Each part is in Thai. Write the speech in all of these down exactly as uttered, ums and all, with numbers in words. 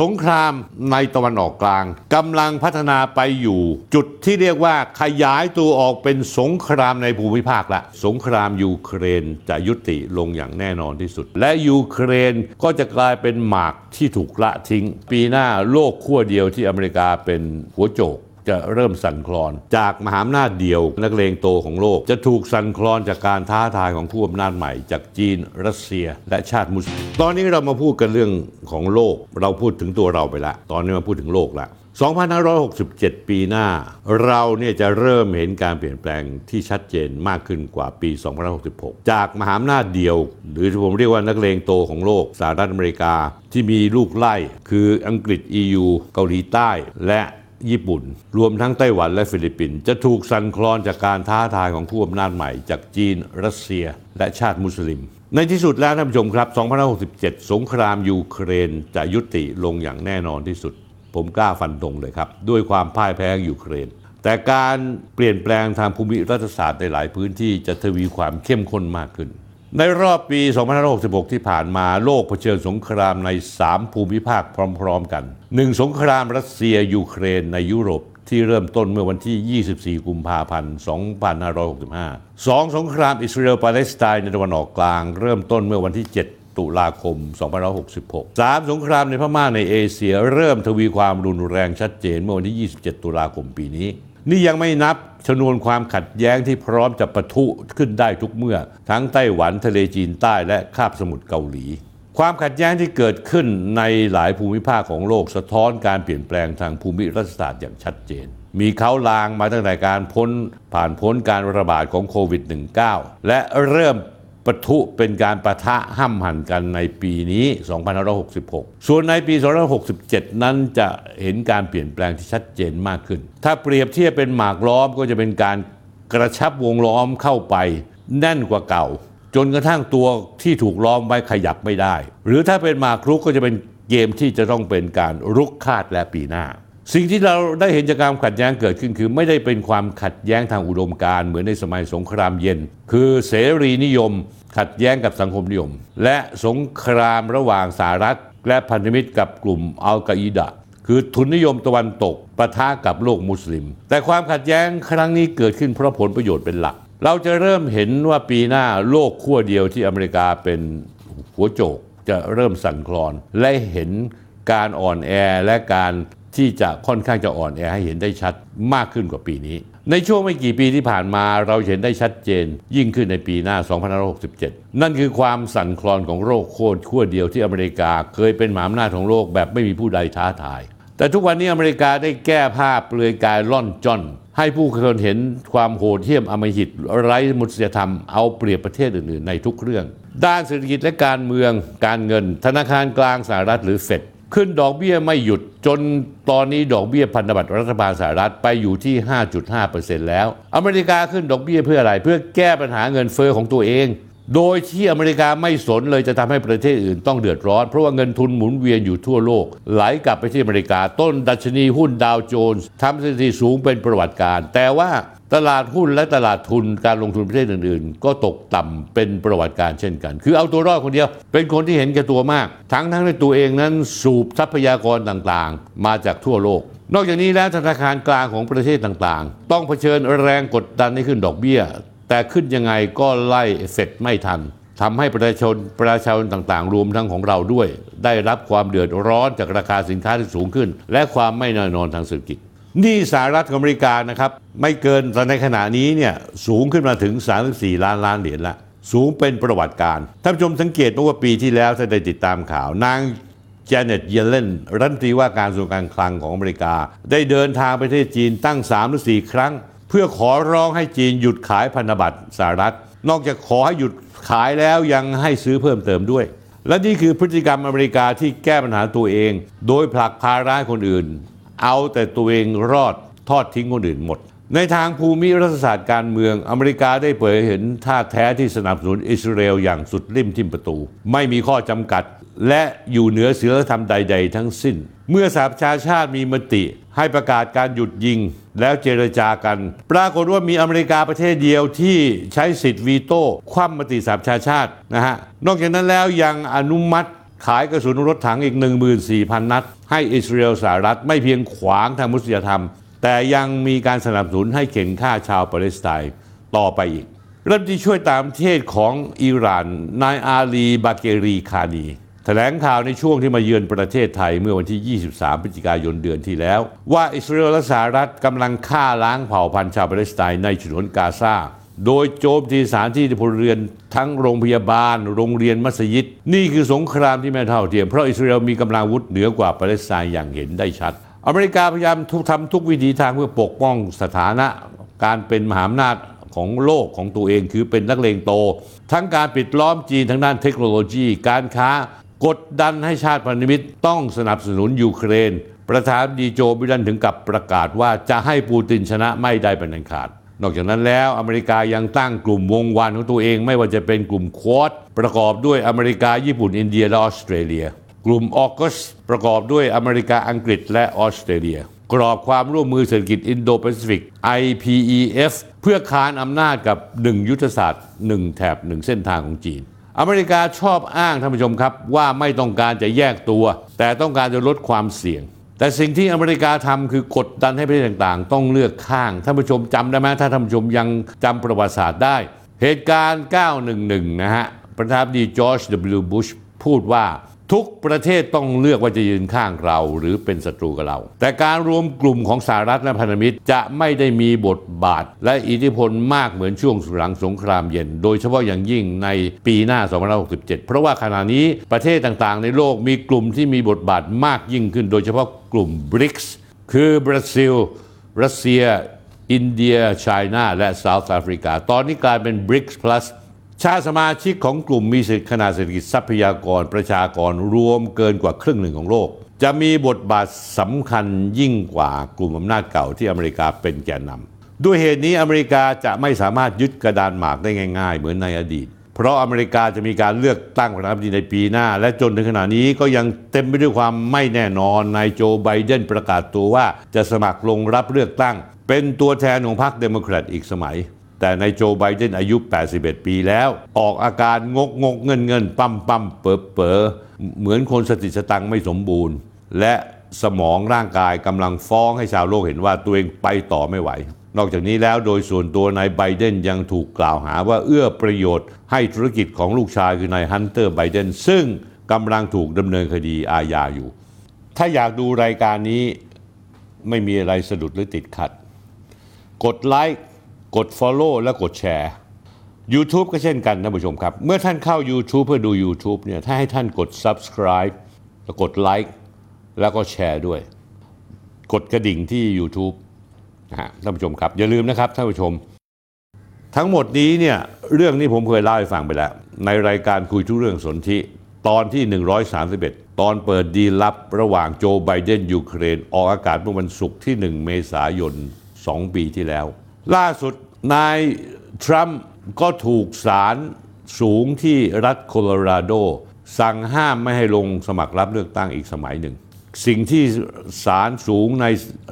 สงครามในตะวันออกกลางกำลังพัฒนาไปอยู่จุดที่เรียกว่าขยายตัวออกเป็นสงครามในภูมิภาคละสงครามยูเครนจะยุติลงอย่างแน่นอนที่สุดและยูเครนก็จะกลายเป็นหมากที่ถูกละทิ้งปีหน้าโลกขั้วเดียวที่อเมริกาเป็นหัวโจกจะเริ่มสั่นคลอนจากมหาอำนาจเดียวนักเลงโตของโลกจะถูกสั่นคลอนจากการท้าทายของผู้อำนาจใหม่จากจีนรัสเซียและชาติมุสลิมตอนนี้เรามาพูดกันเรื่องของโลกเราพูดถึงตัวเราไปละตอนนี้มาพูดถึงโลกละสองพันห้าร้อยหกสิบเจ็ด ปีหน้าเราเนี่ยจะเริ่มเห็นการเปลี่ยนแปลงที่ชัดเจนมากขึ้นกว่าปีสองพันห้าร้อยหกสิบหกจากมหาอำนาจเดียวหรือที่ผมเรียกว่านักเลงโตของโลกสหรัฐอเมริกาที่มีลูกไล่คืออังกฤษ อี ยู เกาหลีใต้และญี่ปุ่นรวมทั้งไต้หวันและฟิลิปปินส์จะถูกสั่นคลอนจากการท้าทายของผู้อำนาจใหม่จากจีนรัสเซียและชาติมุสลิมในที่สุดแล้วท่านผู้ชมครับสองพันห้าร้อยหกสิบเจ็ดสงครามยูเครนจะยุติลงอย่างแน่นอนที่สุดผมกล้าฟันธงเลยครับด้วยความพ่ายแพ้ยูเครนแต่การเปลี่ยนแปลงทางภูมิรัฐศาสตร์ในหลายพื้นที่จะทวีความเข้มข้นมากขึ้นในรอบปีสองพันห้าร้อยหกสิบหกที่ผ่านมาโลกเผชิญสงครามในสามภูมิภาคพร้อมๆกันหนึ่งสงครามรัสเซียยูเครนในยุโรปที่เริ่มต้นเมื่อวันที่ยี่สิบสี่กุมภาพันธ์สองพันห้าร้อยหกสิบห้า สองสงครามอิสราเอลปาเลสไตน์ในตะวันออกกลางเริ่มต้นเมื่อวันที่เจ็ดตุลาคมสองพันห้าร้อยหกสิบหก สามสงครามในพม่าในเอเชียเริ่มทวีความรุนแรงชัดเจนเมื่อวันที่ยี่สิบเจ็ดตุลาคมปีนี้นี่ยังไม่นับชนวนความขัดแย้งที่พร้อมจะปะทุขึ้นได้ทุกเมื่อทั้งไต้หวันทะเลจีนใต้และคาบสมุทรเกาหลีความขัดแย้งที่เกิดขึ้นในหลายภูมิภาคของโลกสะท้อนการเปลี่ยนแปลงทางภูมิรัฐศาสตร์อย่างชัดเจนมีเค้าลางมาตั้งแต่การพ้นผ่านพ้นการระบาดของโควิด สิบเก้า และเริ่มปะทุเป็นการปะทะห้ำหั่นกันในปีนี้สองพันห้าร้อยหกสิบหกส่วนในปีสองพันห้าร้อยหกสิบเจ็ดนั้นจะเห็นการเปลี่ยนแปลงที่ชัดเจนมากขึ้นถ้าเปรียบเทียบเป็นหมากล้อมก็จะเป็นการกระชับวงล้อมเข้าไปแน่นกว่าเก่าจนกระทั่งตัวที่ถูกล้อมไว้ขยับไม่ได้หรือถ้าเป็นหมากรุกก็จะเป็นเกมที่จะต้องเป็นการรุกคาดและปีหน้าสิ่งที่เราได้เห็นจากการขัดแย้งเกิดขึ้นคือไม่ได้เป็นความขัดแย้งทางอุดมการณ์เหมือนในสมัยสงครามเย็นคือเสรีนิยมขัดแย้งกับสังคมนิยมและสงครามระหว่างสหรัฐและพันธมิตรกับกลุ่มอัลกออิดะห์คือทุนนิยมตะวันตกปะทะกับโลกมุสลิมแต่ความขัดแย้งครั้งนี้เกิดขึ้นเพราะผลประโยชน์เป็นหลักเราจะเริ่มเห็นว่าปีหน้าโลกขั้วเดียวที่อเมริกาเป็นหัวโจกจะเริ่มสั่นคลอนและเห็นการอ่อนแอและการที่จะค่อนข้างจะอ่อนแอให้เห็นได้ชัดมากขึ้นกว่าปีนี้ในช่วงไม่กี่ปีที่ผ่านมาเราเห็นได้ชัดเจนยิ่งขึ้นในปีหน้าสองพันห้าร้อยหกสิบเจ็ดนั่นคือความสั่นคลอนของโลกโคตรขั้วเดียวที่อเมริกาเคยเป็นมหาอำนาจของโลกแบบไม่มีผู้ใดท้าทายแต่ทุกวันนี้อเมริกาได้แก้ผ้าเปลือยกายล่อนจ้อนให้ผู้คนเห็นความโหดเหี้ยมอำมหิตไร้มนุษยธรรมเอาเปรียบประเทศอื่นๆในทุกเรื่องด้านเศรษฐกิจและการเมืองการเงินธนาคารกลางสหรัฐหรือเฟดขึ้นดอกเบี้ยไม่หยุดจนตอนนี้ดอกเบี้ยพันธบัตรรัฐบาลสหรัฐไปอยู่ที่ ห้าจุดห้าเปอร์เซ็นต์ แล้วอเมริกาขึ้นดอกเบี้ยเพื่ออะไรเพื่อแก้ปัญหาเงินเฟ้อของตัวเองโดยที่อเมริกาไม่สนเลยจะทำให้ประเทศอื่นต้องเดือดร้อนเพราะว่าเงินทุนหมุนเวียนอยู่ทั่วโลกไหลกลับไปที่อเมริกาต้นดัชนีหุ้นดาวโจนส์ทำสถิติสูงเป็นประวัติการณ์แต่ว่าตลาดหุ้นและตลาดทุนการลงทุนประเทศอื่นๆก็ตกต่ำเป็นประวัติการณ์เช่นกันคือเอาตัวรอดคนเดียวเป็นคนที่เห็นแก่ตัวมากทั้งทั้งในตัวเองนั้นสูบทรัพยากรต่างๆมาจากทั่วโลกนอกจากนี้แล้วธนาคารกลางของประเทศต่างๆต้องเผชิญแรงกดดันให้ขึ้นดอกเบี้ยแต่ขึ้นยังไงก็ไล่เสร็จไม่ทันทำให้ประชาชนประชาชนต่างๆรวมทั้งของเราด้วยได้รับความเดือดร้อนจากราคาสินค้าที่สูงขึ้นและความไม่แน่นอนทางเศรษฐกิจนี่สหรัฐอเมริกานะครับไม่เกินตอนในขณะนี้เนี่ยสูงขึ้นมาถึงสามสิบสี่ล้านล้านเหรียญละสูงเป็นประวัติการณ์ท่านผู้ชมสังเกตว่าปีที่แล้วถ้าได้ติดตามข่าวนางเจเน็ต เยเลนรัฐมนตรีว่าการกระทรวงการคลังของอเมริกาได้เดินทางไปที่จีนตั้งสามหรือสี่ครั้งเพื่อขอร้องให้จีนหยุดขายพันธบัตรสหรัฐนอกจากขอให้หยุดขายแล้วยังให้ซื้อเพิ่มเติมด้วยและนี่คือพฤติกรรมอเมริกาที่แก้ปัญหาตัวเองโดยผลักภาระคนอื่นเอาแต่ตัวเองรอดทอดทิ้งคนอื่นหมดในทางภูมิรัฐศาสตร์การเมืองอเมริกาได้เผยเห็นท่าแท้ที่สนับสนุนอิสราเอลอย่างสุดลิ่มทิ่มประตูไม่มีข้อจำกัดและอยู่เหนือศีลธรรมใดๆทั้งสิ้นเมื่อสหประชาชาติมีมติให้ประกาศการหยุดยิงแล้วเจรจากันปรากฏว่ามีอเมริกาประเทศเดียวที่ใช้สิทธิ์วีโต้คว่ำมติสหประชาชาตินะฮะนอกจากนั้นแล้วยังอนุมัติ ขายกระสุนรถถังอีก หนึ่งหมื่นสี่พัน นัดให้อิสราเอลสหรัฐไม่เพียงขวางทางมนุษยธรรมแต่ยังมีการสนับสนุนให้เข็นฆ่าชาวปาเลสไตน์ต่อไปอีกรัฐมนตรีช่วยต่างประเทศของอิหร่านนายอาลีบาเกรีคานีแถลงข่าวในช่วงที่มาเยือนประเทศไทยเมื่อวันที่ ยี่สิบสาม พฤศจิกายนเดือนที่แล้วว่าอิสราเอลและสหรัฐกำลังฆ่าล้างเผ่าพันธุ์ชาวปาเลสไตน์ในฉนวนกาซาโดยโจมตีสถานที่พลเรือนทั้งโรงพยาบาลโรงเรียนมัสยิดนี่คือสงครามที่ไม่เท่าเทียมเพราะอิสราเอลมีกำลังอาวุธเหนือกว่าปาเลสไตน์อย่างเห็นได้ชัดอเมริกาพยายามทุกทำทุกวิถีทางเพื่อปกป้องสถานะการเป็นมหาอำนาจของโลกของตัวเองคือเป็นนักเลงโตทั้งการปิดล้อมจีนทั้งด้านเทคโนโลยีการค้ากดดันให้ชาติพันธมิตรต้องสนับสนุนยูเครนประธานาธิบดีโจไบเดนถึงกับประกาศว่าจะให้ปูตินชนะไม่ได้เป็นอันขาดนอกจากนั้นแล้วอเมริกายังตั้งกลุ่มวงวานของตัวเองไม่ว่าจะเป็นกลุ่มควอดประกอบด้วยอเมริกาญี่ปุ่นอินเดียและออสเตรเลียกลุ่มออกัสประกอบด้วยอเมริกาอังกฤษและออสเตรเลียกรอบความร่วมมือเศรษฐกิจอินโดแปซิฟิก ไอ พี อี เอฟ เพื่อค้านอำนาจกับหนึ่งยุทธศาสตร์หนึ่งแถบหนึ่งเส้นทางของจีนอเมริกาชอบอ้างท่านผู้ชมครับว่าไม่ต้องการจะแยกตัวแต่ต้องการจะลดความเสี่ยงแต่สิ่งที่อเมริกาทำคือกดดันให้ประเทศต่างๆต้องเลือกข้างท่านผู้ชมจำได้ไหมถ้าท่านผู้ชมยังจำประวัติศาสตร์ได้เหตุการณ์ เก้าหนึ่งหนึ่ง นะฮะประธานาธิบดีจอร์จ ดับเบิลยู บุชพูดว่าทุกประเทศต้องเลือกว่าจะยืนข้างเราหรือเป็นศัตรูกับเราแต่การรวมกลุ่มของสหรัฐและพันธมิตรจะไม่ได้มีบทบาทและอิทธิพลมากเหมือนช่วงหลังสงครามเย็นโดยเฉพาะอย่างยิ่งในปีหน้าสองพันห้าร้อยหกสิบเจ็ดเพราะว่าขณะนี้ประเทศต่างๆในโลกมีกลุ่มที่มีบทบาทมากยิ่งขึ้นโดยเฉพาะกลุ่ม บริกส์ คือบราซิลรัสเซียอินเดียไชน่าและเซาท์แอฟริกาตอนนี้กลายเป็น บริกส์ plusชาติสมาชิกของกลุ่มมีขนาดเศรษฐกิจทรัพยากรประชากรรวมเกินกว่าครึ่งหนึ่งของโลกจะมีบทบาทสำคัญยิ่งกว่ากลุ่มอำนาจเก่าที่อเมริกาเป็นแกนนำด้วยเหตุนี้อเมริกาจะไม่สามารถยึดกระดานหมากได้ง่ายๆเหมือนในอดีตเพราะอเมริกาจะมีการเลือกตั้งประธานาธิบดีในปีหน้าและจนถึงขณะนี้ก็ยังเต็มไปด้วยความไม่แน่นอนนายโจไบเดนประกาศตัวว่าจะสมัครลงรับเลือกตั้งเป็นตัวแทนของพรรคเดโมแครตอีกสมัยแต่นายโจไบเดนอายุแปดสิบเอ็ดปีแล้วออกอาการงกงกเงินเงินปั๊มปั๊มเป๋อเป๋อเหมือนคนสติสตังไม่สมบูรณ์และสมองร่างกายกำลังฟ้องให้ชาวโลกเห็นว่าตัวเองไปต่อไม่ไหวนอกจากนี้แล้วโดยส่วนตัวนายไบเดนยังถูกกล่าวหาว่าเอื้อประโยชน์ให้ธุรกิจของลูกชายคือนายฮันเตอร์ไบเดนซึ่งกำลังถูกดำเนินคดีอาญาอยู่ถ้าอยากดูรายการนี้ไม่มีอะไรสะดุดหรือติดขัดกดไลค์กด follow และกดแชร์ YouTube ก็เช่นกันท่านผู้ชมครับเมื่อท่านเข้า YouTube เพื่อดู YouTube เนี่ยถ้าให้ท่านกด ซับสไครบ์ แล้วกด ไลค์ แล้วก็แชร์ด้วยกดกระดิ่งที่ YouTube นะฮะท่านผู้ชมครับอย่าลืมนะครับท่านผู้ชมทั้งหมดนี้เนี่ยเรื่องนี้ผมเคยเล่าให้ฟังไปแล้วในรายการคุยทุกเรื่องสนธิตอนที่หนึ่งร้อยสามสิบเอ็ดตอนเปิดดีลลับระหว่างโจไบเดนยูเครนออกอากาศเมื่อวันศุกร์ที่หนึ่งเมษายนสองปีที่แล้วล่าสุดนายทรัมป์ก็ถูกศาลสูงที่รัฐโคโลราโดสั่งห้ามไม่ให้ลงสมัครรับเลือกตั้งอีกสมัยหนึ่งสิ่งที่ศาลสูงใน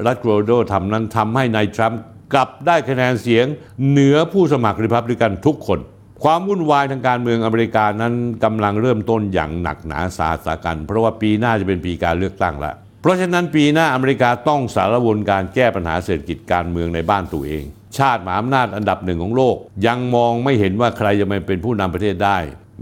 รัฐโคโลราโดทำนั้นทำให้นายทรัมป์กลับได้คะแนนเสียงเหนือผู้สมัครริพับลิกันทุกคนความวุ่นวายทางการเมืองอเมริกานั้นกำลังเริ่มต้นอย่างหนักหนาสาหัสกันเพราะว่าปีหน้าจะเป็นปีการเลือกตั้งละเพราะฉะนั้นปีหน้าอเมริกาต้องสารวนการแก้ปัญหาเศรษฐกิจการเมืองในบ้านตัวเองชาติมหาอำนาจอันดับหนึ่งของโลกยังมองไม่เห็นว่าใครจะมาเป็นผู้นำประเทศได้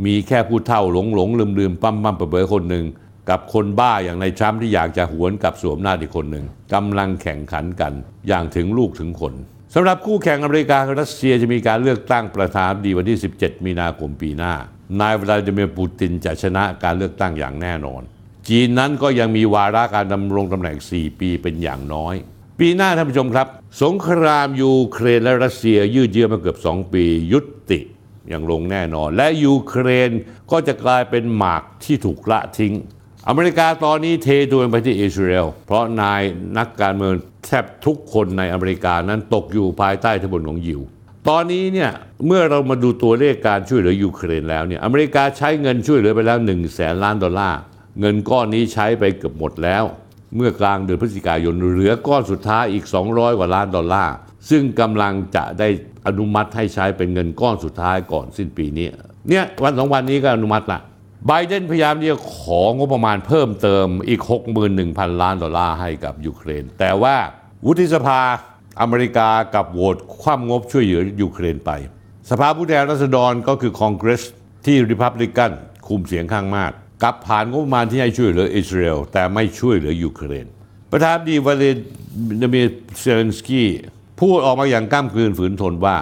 มีแค่ผู้เฒ่าหลงหลงลืมลืมปั๊มปั๊มเป๋อคนหนึ่งกับคนบ้าอย่างนายทรัมป์ที่อยากจะหวนกลับสวมหน้าอีกคนหนึ่งกำลังแข่งขันกันอย่างถึงลูกถึงคนสำหรับคู่แข่งอเมริการัสเซียจะมีการเลือกตั้งประธานาธิบดีวันที่สิบเจ็ดมีนาคมปีหน้านาย วลาดิเมียร์ ปูตินจะชนะการเลือกตั้งอย่างแน่นอนจีนนั้นก็ยังมีวาระการดำรงตำแหน่งสี่ปีเป็นอย่างน้อยปีหน้าท่านผู้ชมครับสงครามยูเครนและรัสเซียยืดเยื้อมาเกือบสองปียุติอย่างลงแน่นอนและยูเครนก็จะกลายเป็นหมากที่ถูกละทิ้งอเมริกาตอนนี้เทตัวไปที่อิสราเอลเพราะนายนักการเมืองแทบทุกคนในอเมริกานั้นตกอยู่ภายใต้อิทธิพลของยิวตอนนี้เนี่ยเมื่อเรามาดูตัวเลขการช่วยเหลือยูเครนแล้วเนี่ยอเมริกาใช้เงินช่วยเหลือไปแล้วหนึ่งแสนล้านดอลลาร์เงินก้อนนี้ใช้ไปเกือบหมดแล้วเมื่อกลางเดือนพฤศจิกายนเหลือก้อนสุดท้ายอีกสองร้อยกว่าล้านดอลลาร์ซึ่งกำลังจะได้อนุมัติให้ใช้เป็นเงินก้อนสุดท้ายก่อนสิ้นปีนี้เนี่ยวันสองวันนี้ก็อนุมัติละ ไบเดนพยายามที่จะของบประมาณเพิ่มเติมอีก หกหมื่นหนึ่งพัน ล้านดอลลาร์ให้กับยูเครนแต่ว่าวุฒิสภาอเมริกากับโหวตคว่ำงบช่วยเหลือยูเครนไปสภาผู้แทนราษฎรก็คือคอนเกรสที่ริพับลิกันคุมเสียงข้างมากกับผ่านงบประมาณที่ให้ช่วยเหลืออิสราเอลแต่ไม่ช่วยเหลือยูเครนประธานาธิบดีวลาดิเมียร์เซเลนสกีพูดออกมาอย่างก้ำกลืนฝืนทนว่า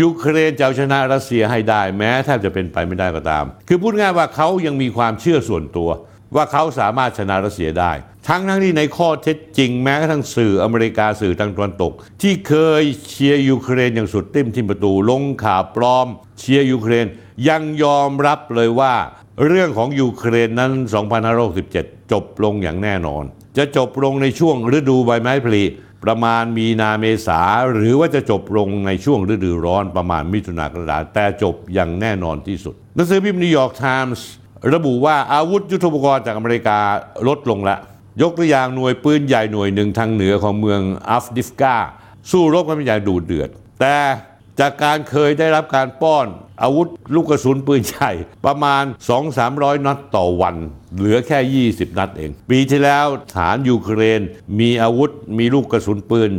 ยูเครนจะเอาชนะรัสเซียให้ได้แม้แทบจะเป็นไปไม่ได้ก็ตามคือพูดง่ายว่าเขายังมีความเชื่อส่วนตัวว่าเขาสามารถชนะรัสเซียได้ทั้งทั้งที่ในข้อเท็จจริงแม้กระทั่งสื่ออเมริกาสื่อทางตะวันตกที่เคยเชียร์ยูเครนอย่างสุดติ่มทิ่มประตูลงข่าวปลอมเชียร์ยูเครนยังยอมรับเลยว่าเรื่องของยูเครนนั้นสองพันห้าร้อยหกสิบเจ็ดจบลงอย่างแน่นอนจะจบลงในช่วงฤดูใบไม้ผลิประมาณมีนาเมษาหรือว่าจะจบลงในช่วงฤดูร้อนประมาณมิถุนายนแต่จบอย่างแน่นอนที่สุดหนังสือพิมพ์นิวยอร์กไทมส์ระบุว่าอาวุธยุทโธปกรณ์จากอเมริกาลดลงแล้วยกตัวอย่างหน่วยปืนใหญ่หน่วยหนึ่งทางเหนือของเมืองอัฟดิฟกาสู้รบกันอย่างดุเดือดแต่จากการเคยได้รับการป้อนอาวุธลูกกระสุนปืนใหญ่ประมาณ สองถึงสามร้อย นัดต่อวันเหลือแค่ยี่สิบนัดเองปีที่แล้วฐานยูเครนมีอาวุธมีลูกกระสุนปืน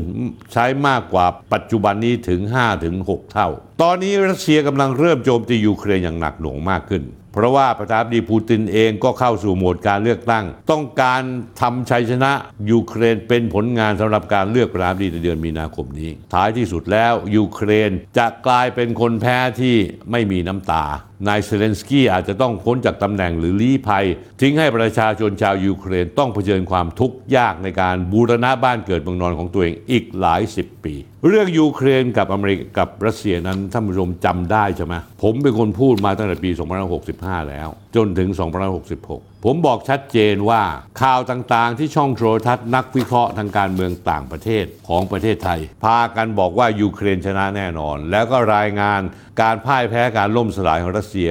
ใช้มากกว่าปัจจุบันนี้ถึง ห้าถึงหก เท่าตอนนี้รัสเซียกำลังเริ่มโจมตียูเครนอย่างหนักหน่วงมากขึ้นเพราะว่าประธานาธิบดีปูตินเองก็เข้าสู่โหมดการเลือกตั้งต้องการทำชัยชนะยูเครนเป็นผลงานสำหรับการเลือกประธานาธิบดีในเดือนมีนาคมนี้ท้ายที่สุดแล้วยูเครนจะกลายเป็นคนแพ้ที่ไม่มีน้ำตานายเซเลนสกี้อาจจะต้องพ้นจากตำแหน่งหรือลี้ภัยทิ้งให้ประชาชนชาวยูเครนต้องเผชิญความทุกข์ยากในการบูรณะบ้านเกิดเมืองนอนของตัวเองอีกหลายสิบปีเรื่องยูเครนกับอเมริกากับรัสเซียนั้นท่านผู้ชมจำได้ใช่ไหมผมเป็นคนพูดมาตั้งแต่ปีสองพันห้าร้อยหกสิบห้าแล้วจนถึงสองพันห้าร้อยหกสิบหกผมบอกชัดเจนว่าข่าวต่างๆที่ช่องโทรทัศน์นักวิเคราะห์ทางการเมืองต่างประเทศของประเทศไทยพากันบอกว่ายูเครนชนะแน่นอนแล้วก็รายงานการพ่ายแพ้การล่มสลายของรัสเซีย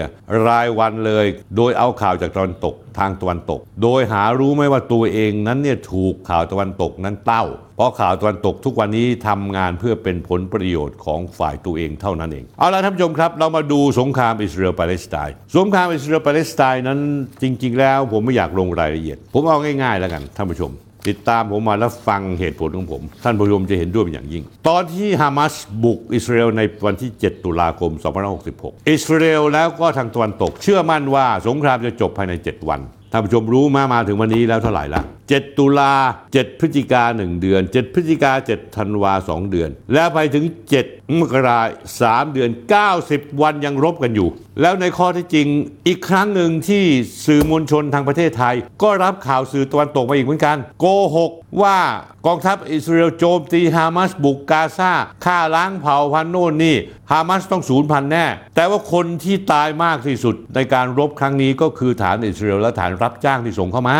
รายวันเลยโดยเอาข่าวจากตะวันตกทางตะวันตกโดยหารู้ไหมว่าตัวเองนั้นเนี่ยถูกข่าวตะวันตกนั้นเต้าเพราะข่าวตะวันตกทุกวันนี้ทำงานเพื่อเป็นผลประโยชน์ของฝ่ายตัวเองเท่านั้นเองเอาล่ะท่านผู้ชมครับเรามาดูสงครามอิสราเอลปาเลสไตน์สงครามอิสราเอลปาเลสไตน์นั้นจริงๆแล้วผมไม่อยากลงรายละเอียดผมเอาง่ายๆแล้วกันท่านผู้ชมติดตามผมมาแล้วฟังเหตุผลของผมท่านผู้ชมจะเห็นด้วยเป็นอย่างยิ่งตอนที่ฮามาสบุกอิสราเอลในวันที่เจ็ดตุลาคมสองพันห้าร้อยหกสิบหกอิสราเอลแล้วก็ทางตะวันตกเชื่อมั่นว่าสงครามจะจบภายในเจ็ดวันท่านผู้ชมรู้มามาถึงวันนี้แล้วเท่าไหร่ละเจ็ดตุลาเจ็ดพฤศจิกาหนึ่งเดือนเจ็ดพฤศจิกาเจ็ดธันวาสองเดือนแล้วไปถึงเจ็ดมกราคมสามเดือนเก้าสิบวันยังรบกันอยู่แล้วในข้อที่จริงอีกครั้งหนึ่งที่สื่อมวลชนทางประเทศไทยก็รับข่าวสื่อตะวันตกมาอีกเหมือนกันโกหกว่ากองทัพอิสราเอลโจมตีฮามาสบุกกาซาฆ่าล้างเผ่าพันธุ์โน่นนี่ฮามาสต้องสูญพันธุ์แน่แต่ว่าคนที่ตายมากที่สุดในการรบครั้งนี้ก็คือฐานอิสราเอลและฐานรับจ้างที่ส่งเข้ามา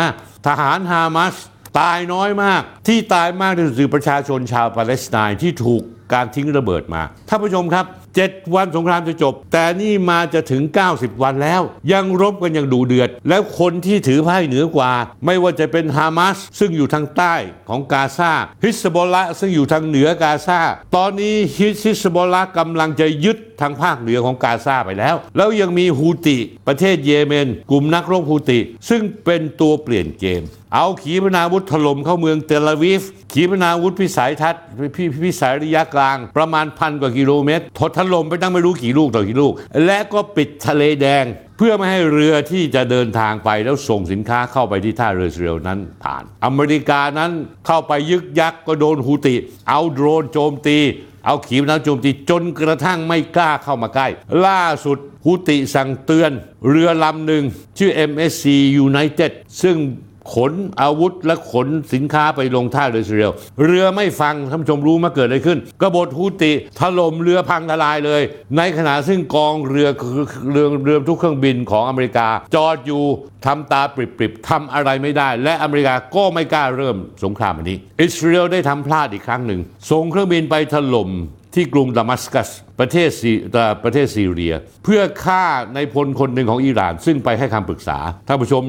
ทหารฮามาสตายน้อยมากที่ตายมากที่สุดคือประชาชนชาวปาเลสไตน์ที่ถูกการทิ้งระเบิดมาท่านผู้ชมครับเจ็ดวันสงครามจะจบแต่นี่มาจะถึงเก้าสิบวันแล้วยังรบกันอย่างดุเดือดแล้วคนที่ถือไพ่เหนือกว่าไม่ว่าจะเป็นฮามาสซึ่งอยู่ทางใต้ของกาซาฮิซบอลละซึ่งอยู่ทางเหนือกาซาตอนนี้ฮิซบอลละกำลังจะยึดทางภาคเหนือของกาซาไปแล้วแล้วยังมีฮูติประเทศเยเมนกลุ่มนักรบฮูติซึ่งเป็นตัวเปลี่ยนเกมเอาขีปนาวุธถล่มเข้าเมืองเตลอาวีฟขีปนาวุธพิสัยทัศน์พิสัยระยะกลางประมาณพันกว่ากิโลเมตรถล่มไปตั้งไม่รู้กี่ลูกต่อกี่ลูกและก็ปิดทะเลแดงเพื่อไม่ให้เรือที่จะเดินทางไปแล้วส่งสินค้าเข้าไปที่ท่าเรืออิสราเอลนั้นผ่านอเมริกานั้นเข้าไปยึกยักก็โดนฮูติเอาโดรนโจมตีเอาขีปนาวุธโจมตีจนกระทั่งไม่กล้าเข้ามาใกล้ล่าสุดฮูติสั่งเตือนเรือลำหนึ่งชื่อ เอ็ม เอส ซี United ซึ่งขนอาวุธและขนสินค้าไปลงท่าเรืออิสราเอลเรือไม่ฟังท่านผู้ชมรู้มาเกิดอะไรขึ้นกบฏฮูติถล่มเรือพังทลายเลยในขณะซึ่งกองเรือเรือเรือทุกเครื่องบินของอเมริกาจอดอยู่ทำตาปริบๆทำอะไรไม่ได้และอเมริกาก็ไม่กล้าเริ่มสงครามอันนี้อิสราเอลได้ทำพลาดอีกครั้งหนึ่งส่งเครื่องบินไปถล่มที่กรุงดามัสกัสประเทศซีประเทศซีเรียเพื่อฆ่าในพลคนหนึ่งของอิหร่านซึ่งไปให้คำปรึกษาท่านผู้ชม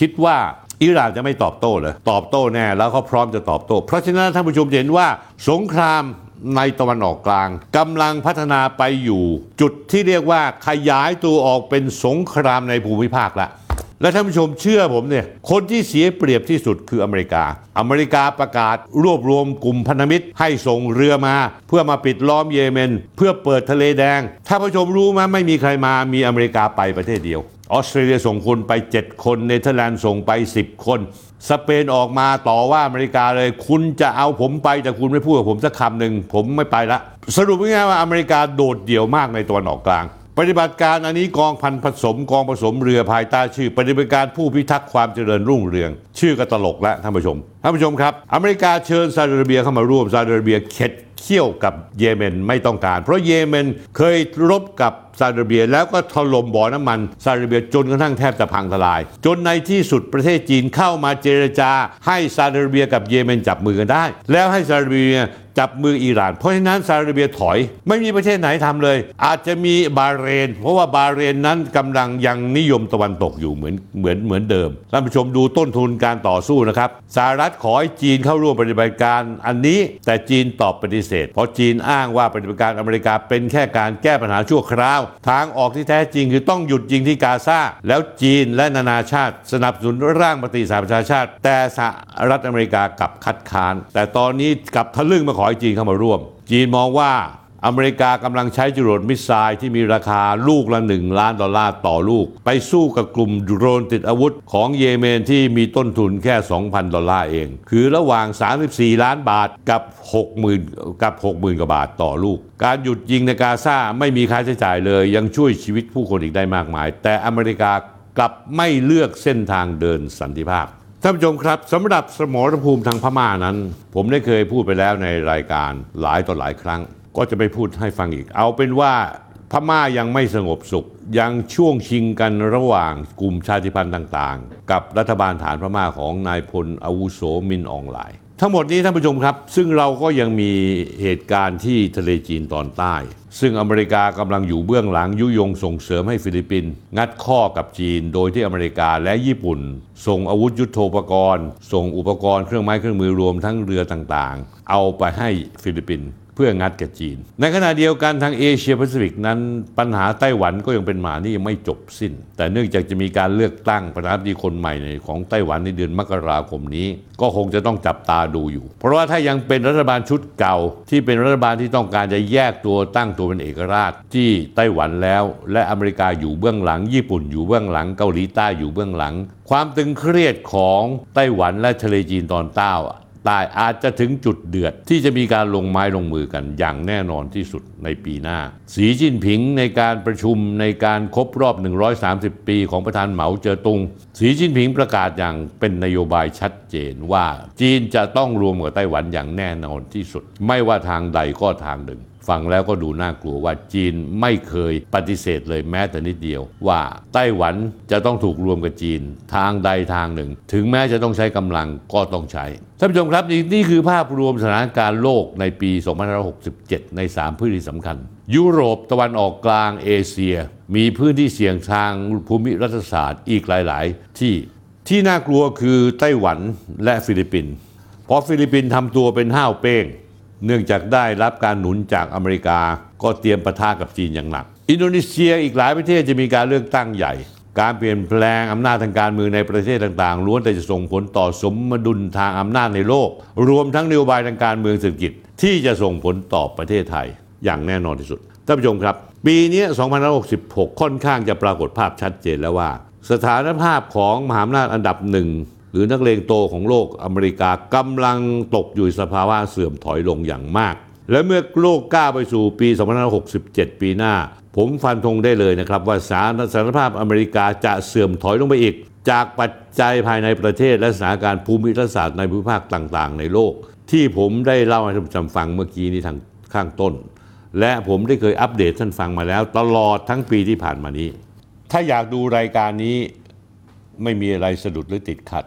คิดว่าอิหร่านจะไม่ตอบโต้เลยตอบโต้แน่แล้วเขาพร้อมจะตอบโต้เพราะฉะนั้นท่านผู้ชมเห็นว่าสงครามในตะวันออกกลางกำลังพัฒนาไปอยู่จุดที่เรียกว่าขยายตัวออกเป็นสงครามในภูมิภาคละ และท่านผู้ชมเชื่อผมเนี่ยคนที่เสียเปรียบที่สุดคืออเมริกาอเมริกาประกาศรวบรวมกลุ่มพันธมิตรให้ส่งเรือมาเพื่อมาปิดล้อมเยเมนเพื่อเปิดทะเลแดงท่านผู้ชมรู้ไหมไม่มีใครมามีอเมริกาไปประเทศเดียวออสเตรเลียส่งคนไปเจ็ดคนเนเธอร์แลนด์ส่งไปสิบคนสเปนออกมาต่อว่าอเมริกาเลยคุณจะเอาผมไปแต่คุณไม่พูดกับผมสักคำหนึ่งผมไม่ไปละสรุปง่ายๆว่าอเมริกาโดดเดี่ยวมากในตะวันออกกลางปฏิบัติการอันนี้กองพันผสมกองผสมเรือภายใต้ชื่อปฏิบัติการผู้พิทักษ์ความเจริญรุ่งเรืองชื่อก็ตลกและท่านผู้ชมท่านผู้ชมครับอเมริกาเชิญซาอุดิอาระเบียเข้ามาร่วมซาอุดิอาระเบียเข็ดเขี้ยวกับเยเมนไม่ต้องการเพราะเยเมนเคยรบกับซาอุดิอาระเบียแล้วก็ถล่มบ่อน้ำมันซาอุดิอาระเบียจนกระทั่งแทบจะพังทลายจนในที่สุดประเทศจีนเข้ามาเจรจาให้ซาอุดิอาระเบียกับเยเมนจับมือกันได้แล้วให้ซาอุดิอาระเบียจับมืออิหร่านเพราะฉะนั้นซาอุดิอาระเบียถอยไม่มีประเทศไหนทำเลยอาจจะมีบาห์เรนเพราะว่าบาห์เรนนั้นกำลังยังนิยมตะวันตกอยู่เหมือนเหมือนเหมือนเดิมท่านผู้ชมดูต้นทุนการต่อสู้นะครับสหรัฐขอให้จีนเข้าร่วมปฏิบัติการอันนี้แต่จีนตอบปฏิเสธเพราะจีนอ้างว่าปฏิบัติการอเมริกาเป็นแค่การแก้ปัญหาชั่วคราวทางออกที่แท้จริงคือต้องหยุดยิงที่กาซาแล้วจีนและนานาชาติสนับสนุนร่างปฏิสาประชาชาติแต่สหรัฐอเมริกากลับคัดค้านแต่ตอนนี้กลับทะลึ่งมาขอให้จีนเข้ามาร่วมจีนมองว่าอเมริกากำลังใช้จรวดมิสไซล์ที่มีราคาลูกละหนึ่งล้านดอลลาร์ต่อลูกไปสู้กับกลุ่มโดรนติดอาวุธของเยเมนที่มีต้นทุนแค่ สองพัน ดอลลาร์เองคือระหว่างสามสิบสี่ล้านบาทกับ หกหมื่น กับ หกหมื่น กว่าบาทต่อลูกการหยุดยิงในกาซาไม่มีค่าใช้จ่ายเลยยังช่วยชีวิตผู้คนอีกได้มากมายแต่อเมริกากลับไม่เลือกเส้นทางเดินสันติภาพท่านผู้ชมครับสำหรับสมรภูมิทางพม่านั้นผมได้เคยพูดไปแล้วในรายการหลายต่อหลายครั้งก็จะไปพูดให้ฟังอีกเอาเป็นว่าพม่ายังไม่สงบสุขยังช่วงชิงกันระหว่างกลุ่มชาติพันธุ์ต่างๆกับรัฐบาลฐานพม่าของนายพลอาวุโสมินอองหลายทั้งหมดนี้ท่านผู้ชมครับซึ่งเราก็ยังมีเหตุการณ์ที่ทะเลจีนตอนใต้ซึ่งอเมริกากำลังอยู่เบื้องหลังยุยงส่งเสริมให้ฟิลิปปินส์งัดข้อกับจีนโดยที่อเมริกาและญี่ปุ่นส่งอาวุธยุทโธปกรณ์ส่งอุปกรณ์เครื่องไม้เครื่องมือรวมทั้งเรือต่างๆเอาไปให้ฟิลิปปินส์เพื่องัดกับจีนในขณะเดียวกันทางเอเชียแปซิฟิกนั้นปัญหาไต้หวันก็ยังเป็นหมานี่ยังไม่จบสิ้นแต่เนื่องจากจะมีการเลือกตั้งประธานาธิบดีคนใหม่ของไต้หวันในเดือนมกราคมนี้ก็คงจะต้องจับตาดูอยู่เพราะว่าถ้ายังเป็นรัฐบาลชุดเก่าที่เป็นรัฐบาลที่ต้องการจะแยกตัวตั้งตัวเป็นเอกราชที่ไต้หวันแล้วและอเมริกาอยู่เบื้องหลังญี่ปุ่นอยู่เบื้องหลังเกาหลีใต้อยู่เบื้องหลังความตึงเครียดของไต้หวันและทะเลจีนตอนใต้แต่อาจจะถึงจุดเดือดที่จะมีการลงไม้ลงมือกันอย่างแน่นอนที่สุดในปีหน้าสีจิ้นผิงในการประชุมในการครบรอบหนึ่งร้อยสามสิบปีของประธานเหมาเจ๋อตุงสีจิ้นผิงประกาศอย่างเป็นนโยบายชัดเจนว่าจีนจะต้องรวมกับไต้หวันอย่างแน่นอนที่สุดไม่ว่าทางใดก็ทางหนึ่งฟังแล้วก็ดูน่ากลัวว่าจีนไม่เคยปฏิเสธเลยแม้แต่นิดเดียวว่าไต้หวันจะต้องถูกรวมกับจีนทางใดทางหนึ่งถึงแม้จะต้องใช้กำลังก็ต้องใช้ท่านผู้ชมครับนี่คือภาพรวมสถานการณ์โลกในปีสองพันห้าร้อยหกสิบเจ็ดในสามพื้นที่สำคัญยุโรปตะวันออกกลางเอเชียมีพื้นที่เสี่ยงทางภูมิรัฐศาสตร์อีกหลายๆที่ที่น่ากลัวคือไต้หวันและฟิลิปปินส์เพราะฟิลิปปินส์ทำตัวเป็นห้าวเป้งเนื่องจากได้รับการหนุนจากอเมริกาก็เตรียมปะทะกับจีนอย่างหนักอินโดนีเซียอีกหลายประเทศจะมีการเลือกตั้งใหญ่การเปลี่ยนแปลงอำนาจทางการเมืองในประเทศต่างๆล้วนแต่จะส่งผลต่อสมดุลทางอำนาจในโลกรวมทั้งนโยบายทางการเมืองเศรษฐกิจที่จะส่งผลต่อประเทศไทยอย่างแน่นอนที่สุดท่านผู้ชมครับปีนี้สองพันห้าร้อยหกสิบหกค่อนข้างจะปรากฏภาพชัดเจนแล้วว่าสถานภาพของมหาอำนาจอันดับหนึ่งหรือนักเลงโตของโลกอเมริกากำลังตกอยู่สภาวะเสื่อมถอยลงอย่างมากและเมื่อโลกก้าวไปสู่ปีสองพันห้าร้อยหกสิบเจ็ดปีหน้าผมฟันธงได้เลยนะครับว่าสถานภาพอเมริกาจะเสื่อมถอยลงไปอีกจากปัจจัยภายในประเทศและสถานการณ์ภูมิรัฐศาสตร์ในภูมิภาคต่างๆในโลกที่ผมได้เล่าให้ท่านผู้ชมฟังเมื่อกี้นี้ทางข้างต้นและผมได้เคยอัปเดตท่านฟังมาแล้วตลอดทั้งปีที่ผ่านมานี้ถ้าอยากดูรายการนี้ไม่มีอะไรสะดุดหรือติดขัด